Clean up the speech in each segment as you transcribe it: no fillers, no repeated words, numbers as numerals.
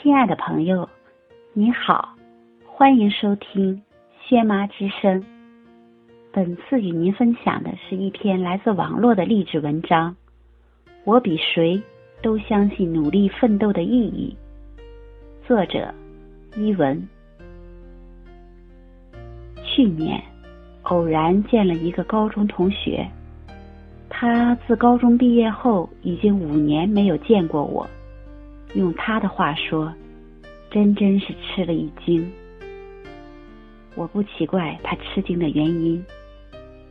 亲爱的朋友，你好，欢迎收听薛妈之声。本次与您分享的是一篇来自网络的励志文章，我比谁都相信努力奋斗的意义，作者伊文。去年偶然见了一个高中同学，他自高中毕业后已经5年没有见过我，用他的话说，真是吃了一惊。我不奇怪他吃惊的原因，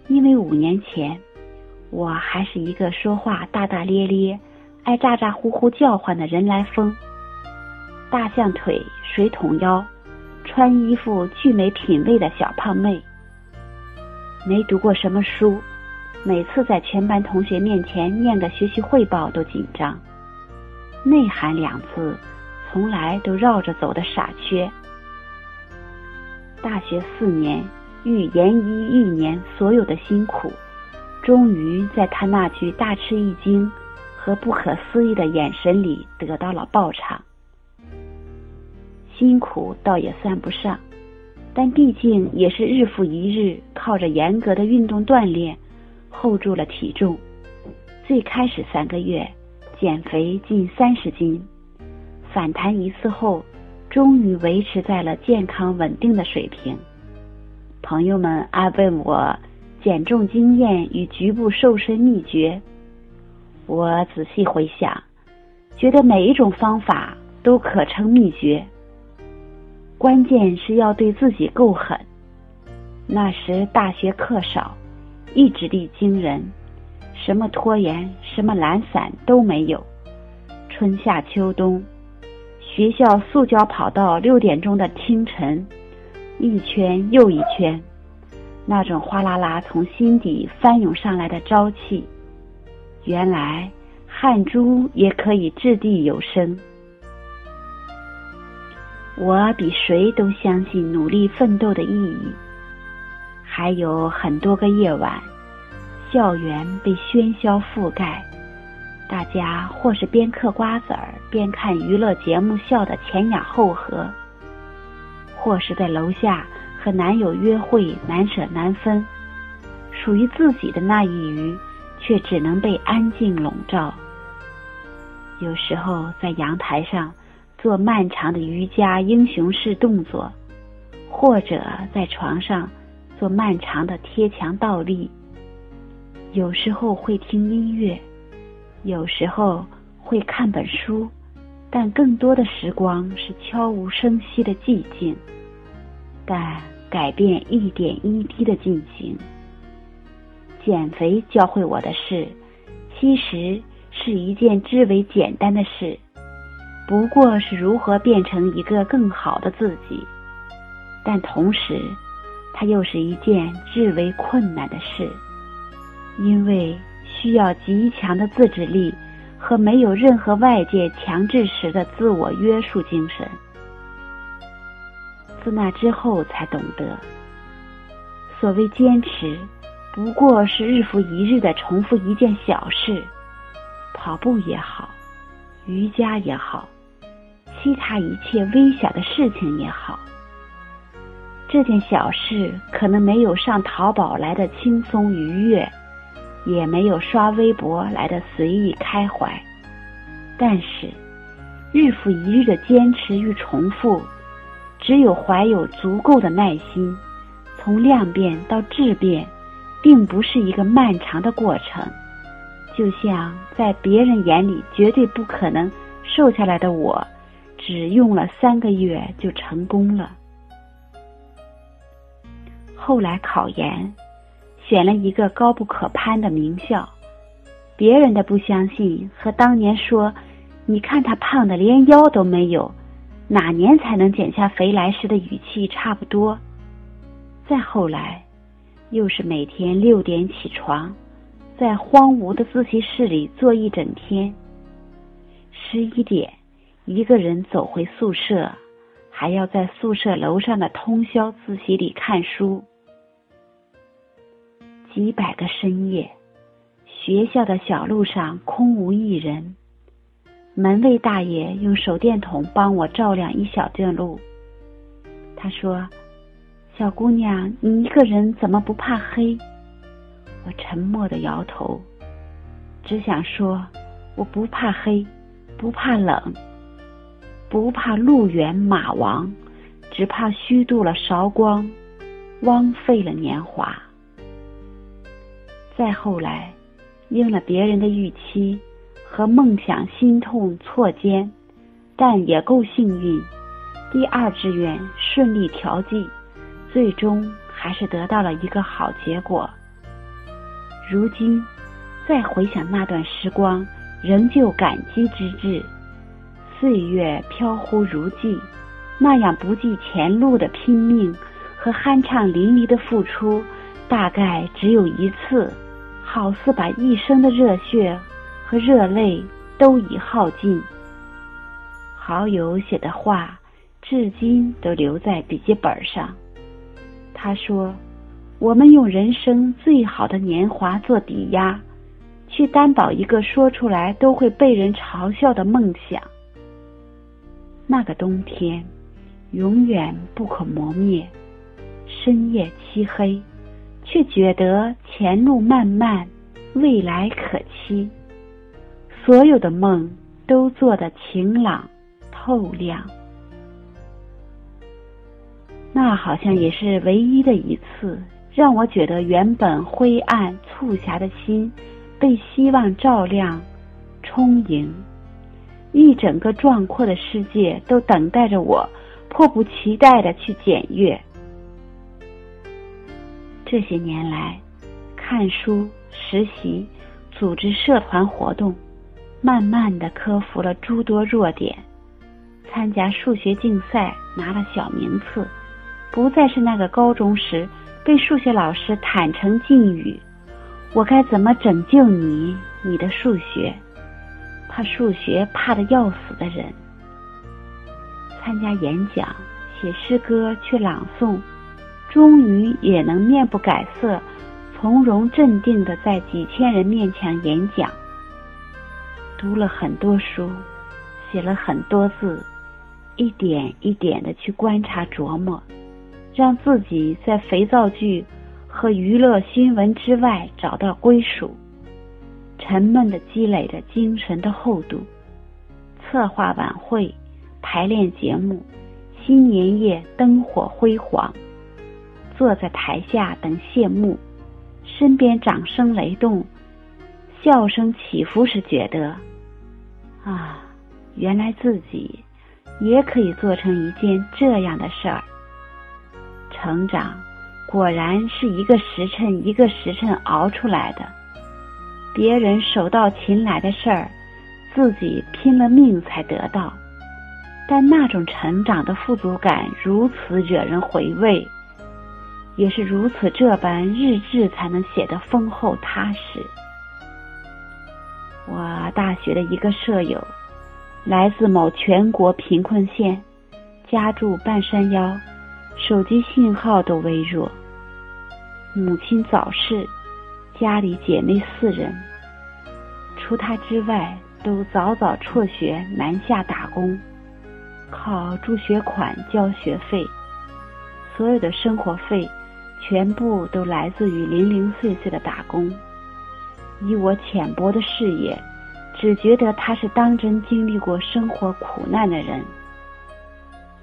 因为5年前我还是一个说话大大咧咧、爱咋咋呼呼叫唤的人来疯，大象腿、水桶腰，穿衣服巨没品味的小胖妹，没读过什么书，每次在全班同学面前念个学习汇报都紧张，内涵2字从来都绕着走的傻缺。大学4年与研一1年所有的辛苦，终于在他那句大吃一惊和不可思议的眼神里得到了报偿。辛苦倒也算不上，但毕竟也是日复一日靠着严格的运动锻炼 hold 住了体重。最开始3个月减肥近30斤，反弹一次后终于维持在了健康稳定的水平。朋友们安慰我减重经验与局部瘦身秘诀，我仔细回想，觉得每一种方法都可称秘诀，关键是要对自己够狠。那时大学课少，意志力惊人，什么拖延什么懒散都没有。春夏秋冬，学校塑胶跑到6点钟的清晨，一圈又一圈，那种哗啦啦从心底翻涌上来的朝气，原来汗珠也可以掷地有声。我比谁都相信努力奋斗的意义。还有很多个夜晚，校园被喧嚣覆盖，大家或是边嗑瓜子儿边看娱乐节目笑得前仰后合，或是在楼下和男友约会难舍难分，属于自己的那一隅却只能被安静笼罩。有时候在阳台上做漫长的瑜伽英雄式动作，或者在床上做漫长的贴墙倒立，有时候会听音乐，有时候会看本书，但更多的时光是悄无声息的寂静，但改变一点一滴的进行。减肥教会我的事，其实是一件至为简单的事，不过是如何变成一个更好的自己，但同时它又是一件至为困难的事，因为需要极强的自制力和没有任何外界强制时的自我约束精神。自那之后才懂得，所谓坚持不过是日复一日的重复一件小事，跑步也好，瑜伽也好，其他一切微小的事情也好。这件小事可能没有上淘宝来的轻松愉悦，也没有刷微博来的随意开怀，但是日复一日的坚持与重复，只有怀有足够的耐心，从量变到质变并不是一个漫长的过程。就像在别人眼里绝对不可能瘦下来的我，只用了3个月就成功了。后来考研选了一个高不可攀的名校，别人的不相信和当年说你看他胖的连腰都没有，哪年才能减下肥来时的语气差不多。再后来又是每天6点起床，在荒芜的自习室里坐一整天，11点一个人走回宿舍，还要在宿舍楼上的通宵自习里看书。几百个深夜，学校的小路上空无一人，门卫大爷用手电筒帮我照亮一小段路。他说：“小姑娘，你一个人怎么不怕黑？”我沉默地摇头，只想说：“我不怕黑，不怕冷，不怕路远马亡，只怕虚度了韶光，枉费了年华。”再后来，应了别人的预期，和梦想心痛错肩，但也够幸运，第二志愿顺利调剂，最终还是得到了一个好结果。如今再回想那段时光，仍旧感激之至。岁月飘忽如寄，那样不计前路的拼命和酣畅淋漓的付出，大概只有一次，好似把一生的热血和热泪都已耗尽。好友写的话至今都留在笔记本上。他说：“我们用人生最好的年华做抵押，去担保一个说出来都会被人嘲笑的梦想。”那个冬天永远不可磨灭，深夜漆黑，却觉得前路漫漫，未来可期。所有的梦都做得晴朗透亮。那好像也是唯一的一次，让我觉得原本灰暗促狭的心被希望照亮充盈，一整个壮阔的世界都等待着我，迫不及待地去检阅。这些年来，看书、实习、组织社团活动，慢慢地克服了诸多弱点。参加数学竞赛拿了小名次，不再是那个高中时被数学老师坦诚禁语：“我该怎么拯救你，你的数学？”怕数学怕得要死的人。参加演讲，写诗歌，去朗诵，终于也能面不改色，从容镇定地在几千人面前演讲。读了很多书，写了很多字，一点一点地去观察琢磨，让自己在肥皂剧和娱乐新闻之外找到归属。沉闷地积累着精神的厚度，策划晚会，排练节目，新年夜灯火辉煌，坐在台下等谢幕，身边掌声雷动，笑声起伏时，觉得啊，原来自己也可以做成一件这样的事儿。成长果然是一个时辰一个时辰熬出来的，别人手到擒来的事儿，自己拼了命才得到，但那种成长的富足感如此惹人回味，也是如此这般日志才能写得丰厚踏实。我大学的一个舍友，来自某全国贫困县，家住半山腰，手机信号都微弱。母亲早逝，家里姐妹4人，除她之外都早早辍学南下打工，靠助学款交学费，所有的生活费全部都来自于零零碎碎的打工。以我浅薄的视野，只觉得他是当真经历过生活苦难的人。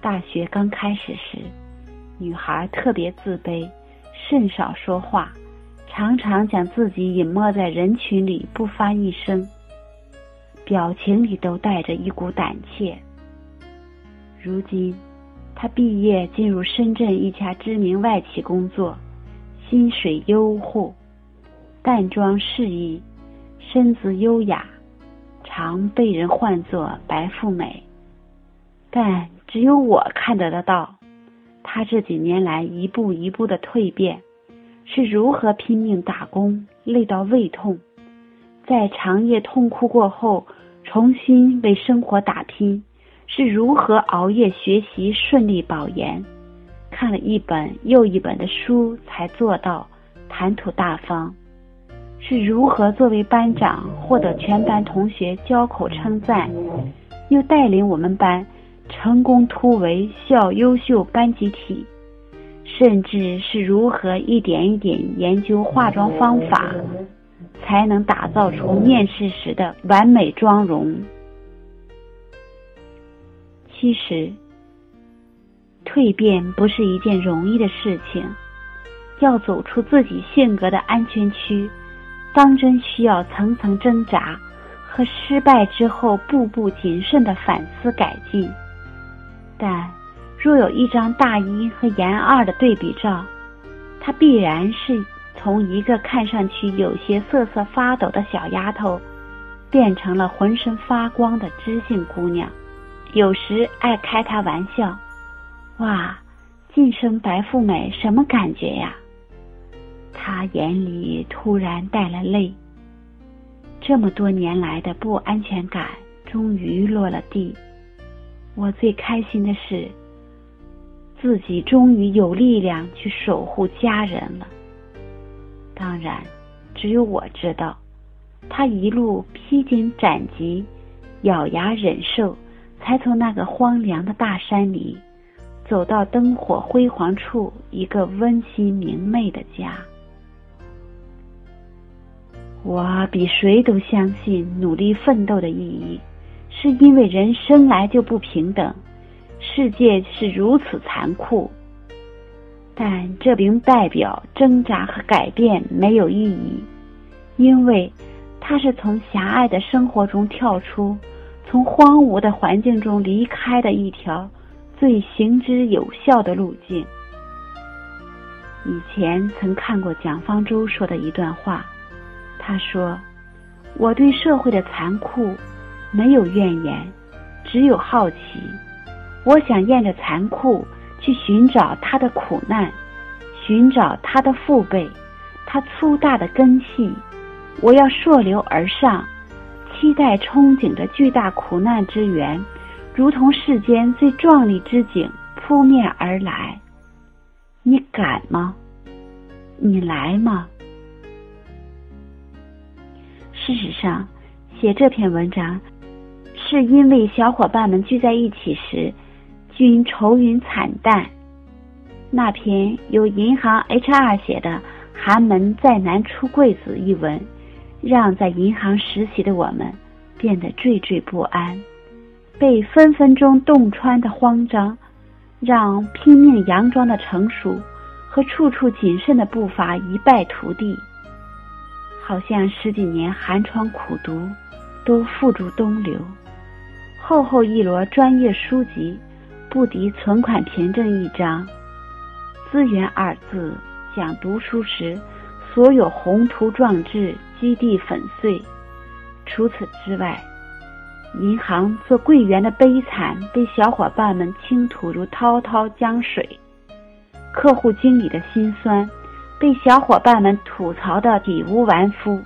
大学刚开始时，女孩特别自卑，甚少说话，常常将自己隐没在人群里不发一声，表情里都带着一股胆怯。如今她毕业进入深圳一家知名外企工作，薪水优厚，淡妆适宜，身姿优雅，常被人唤作白富美。但只有我看得到她这几年来一步一步的蜕变，是如何拼命打工，累到胃痛，在长夜痛哭过后重新为生活打拼，是如何熬夜学习顺利保研，看了一本又一本的书才做到谈吐大方，是如何作为班长获得全班同学交口称赞，又带领我们班成功突围校优秀班集体，甚至是如何一点一点研究化妆方法，才能打造出面试时的完美妆容。其实，蜕变不是一件容易的事情，要走出自己性格的安全区，当真需要层层挣扎和失败之后步步谨慎的反思改进。但若有一张大一和研二的对比照，它必然是从一个看上去有些瑟瑟发抖的小丫头，变成了浑身发光的知性姑娘。有时爱开她玩笑，哇，晋升白富美什么感觉呀？她眼里突然带了泪，这么多年来的不安全感终于落了地。我最开心的是，自己终于有力量去守护家人了。当然，只有我知道，她一路披荆斩棘，咬牙忍受，才从那个荒凉的大山里走到灯火辉煌处一个温馨明媚的家。我比谁都相信努力奋斗的意义，是因为人生来就不平等，世界是如此残酷，但这并不代表挣扎和改变没有意义，因为它是从狭隘的生活中跳出，从荒芜的环境中离开的一条最行之有效的路径。以前曾看过蒋方舟说的一段话，他说，我对社会的残酷没有怨言，只有好奇，我想沿着残酷去寻找他的苦难，寻找他的父辈，他粗大的根系，我要溯流而上，期待憧憬着巨大苦难之源，如同世间最壮丽之景扑面而来。你敢吗？你来吗？事实上，写这篇文章是因为小伙伴们聚在一起时均愁云惨淡。那篇由银行 HR 写的《寒门再难出贵子》一文，让在银行实习的我们变得惴惴不安，被分分钟洞穿的慌张，让拼命佯装的成熟和处处谨慎的步伐一败涂地。好像十几年寒窗苦读都付诸东流，厚厚一摞专业书籍不敌存款凭证一张，资源二字讲读书时所有宏图壮志基地粉碎。除此之外，银行做柜员的悲惨被小伙伴们倾吐如滔滔江水，客户经理的辛酸被小伙伴们吐槽的体无完肤，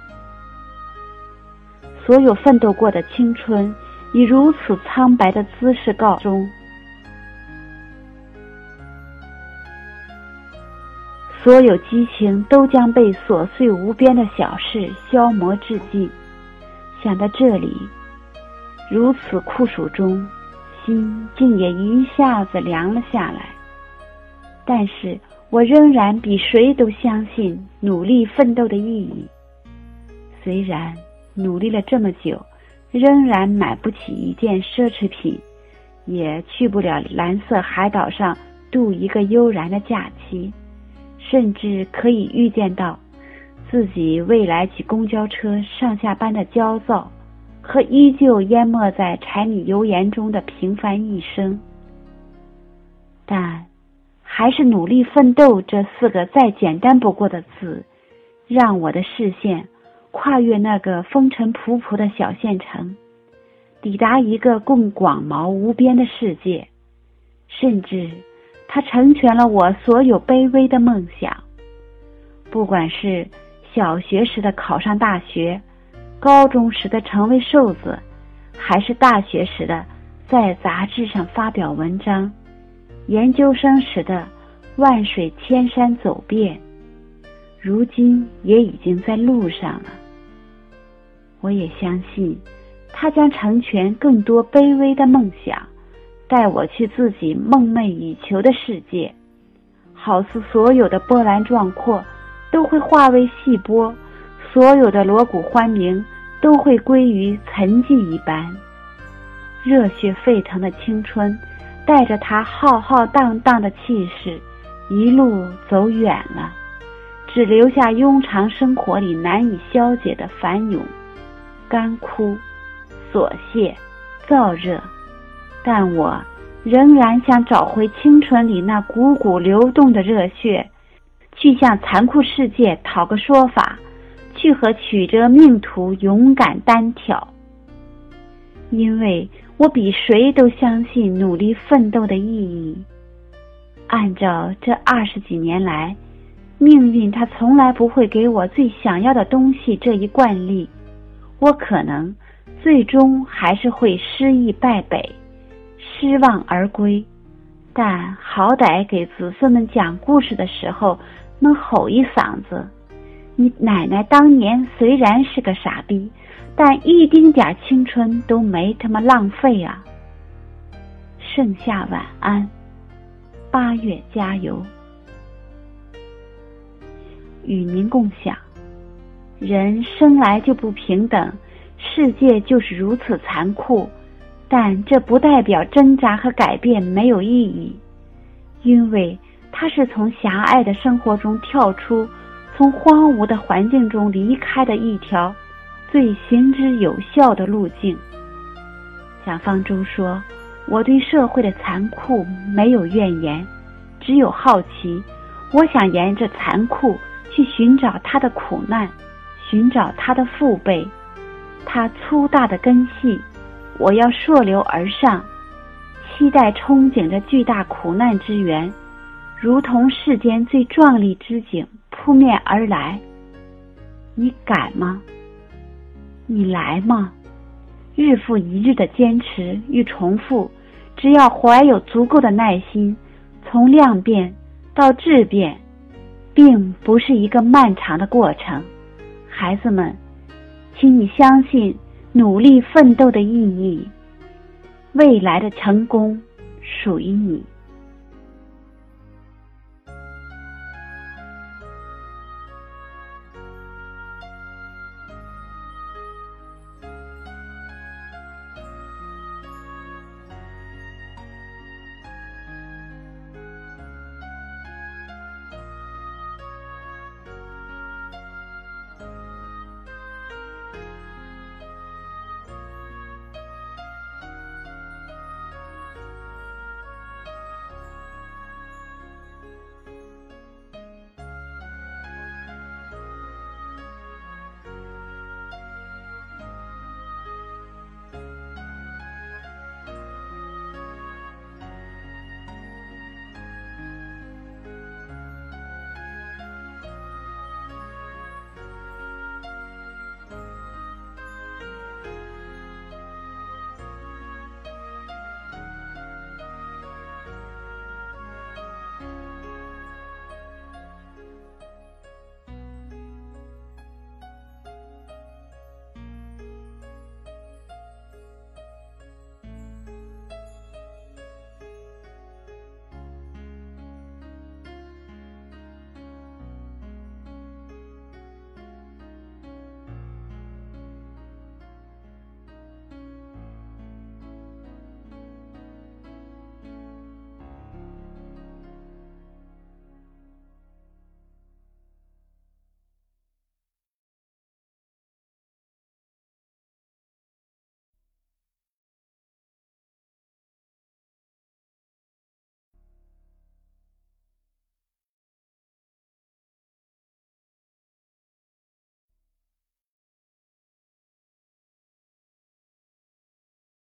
所有奋斗过的青春以如此苍白的姿势告终，所有激情都将被琐碎无边的小事消磨殆尽。想到这里，如此酷暑中，心竟也一下子凉了下来。但是我仍然比谁都相信努力奋斗的意义，虽然努力了这么久，仍然买不起一件奢侈品，也去不了蓝色海岛上度一个悠然的假期，甚至可以预见到自己未来挤公交车上下班的焦躁，和依旧淹没在柴米油盐中的平凡一生。但还是努力奋斗这四个再简单不过的字，让我的视线跨越那个风尘仆仆的小县城，抵达一个更广袤无边的世界，甚至它成全了我所有卑微的梦想。不管是小学时的考上大学，高中时的成为瘦子，还是大学时的在杂志上发表文章，研究生时的万水千山走遍，如今也已经在路上了。我也相信他将成全更多卑微的梦想，带我去自己梦寐以求的世界，好似所有的波澜壮阔都会化为细波，所有的锣鼓欢鸣都会归于沉寂一般。热血沸腾的青春带着他浩浩荡荡的气势一路走远了，只留下庸常生活里难以消解的烦涌、干枯、琐屑、燥热。但我仍然想找回青春里那汩汩流动的热血，去向残酷世界讨个说法，去和曲折命途勇敢单挑。因为我比谁都相信努力奋斗的意义。按照这20几年来命运它从来不会给我最想要的东西这一惯例，我可能最终还是会失意败北，失望而归，但好歹给子孙们讲故事的时候能吼一嗓子，你奶奶当年虽然是个傻逼，但一丁点青春都没他妈浪费啊。盛夏晚安，8月加油。与您共享。人生来就不平等，世界就是如此残酷，但这不代表挣扎和改变没有意义，因为它是从狭隘的生活中跳出，从荒芜的环境中离开的一条最行之有效的路径。蒋方舟说，我对社会的残酷没有怨言，只有好奇，我想沿着残酷去寻找他的苦难，寻找他的父辈，他粗大的根系，我要溯流而上，期待憧憬着巨大苦难之源，如同世间最壮丽之景扑面而来。你敢吗？你来吗？日复一日的坚持与重复，只要怀有足够的耐心，从量变到质变，并不是一个漫长的过程。孩子们，请你相信努力奋斗的意义，未来的成功属于你。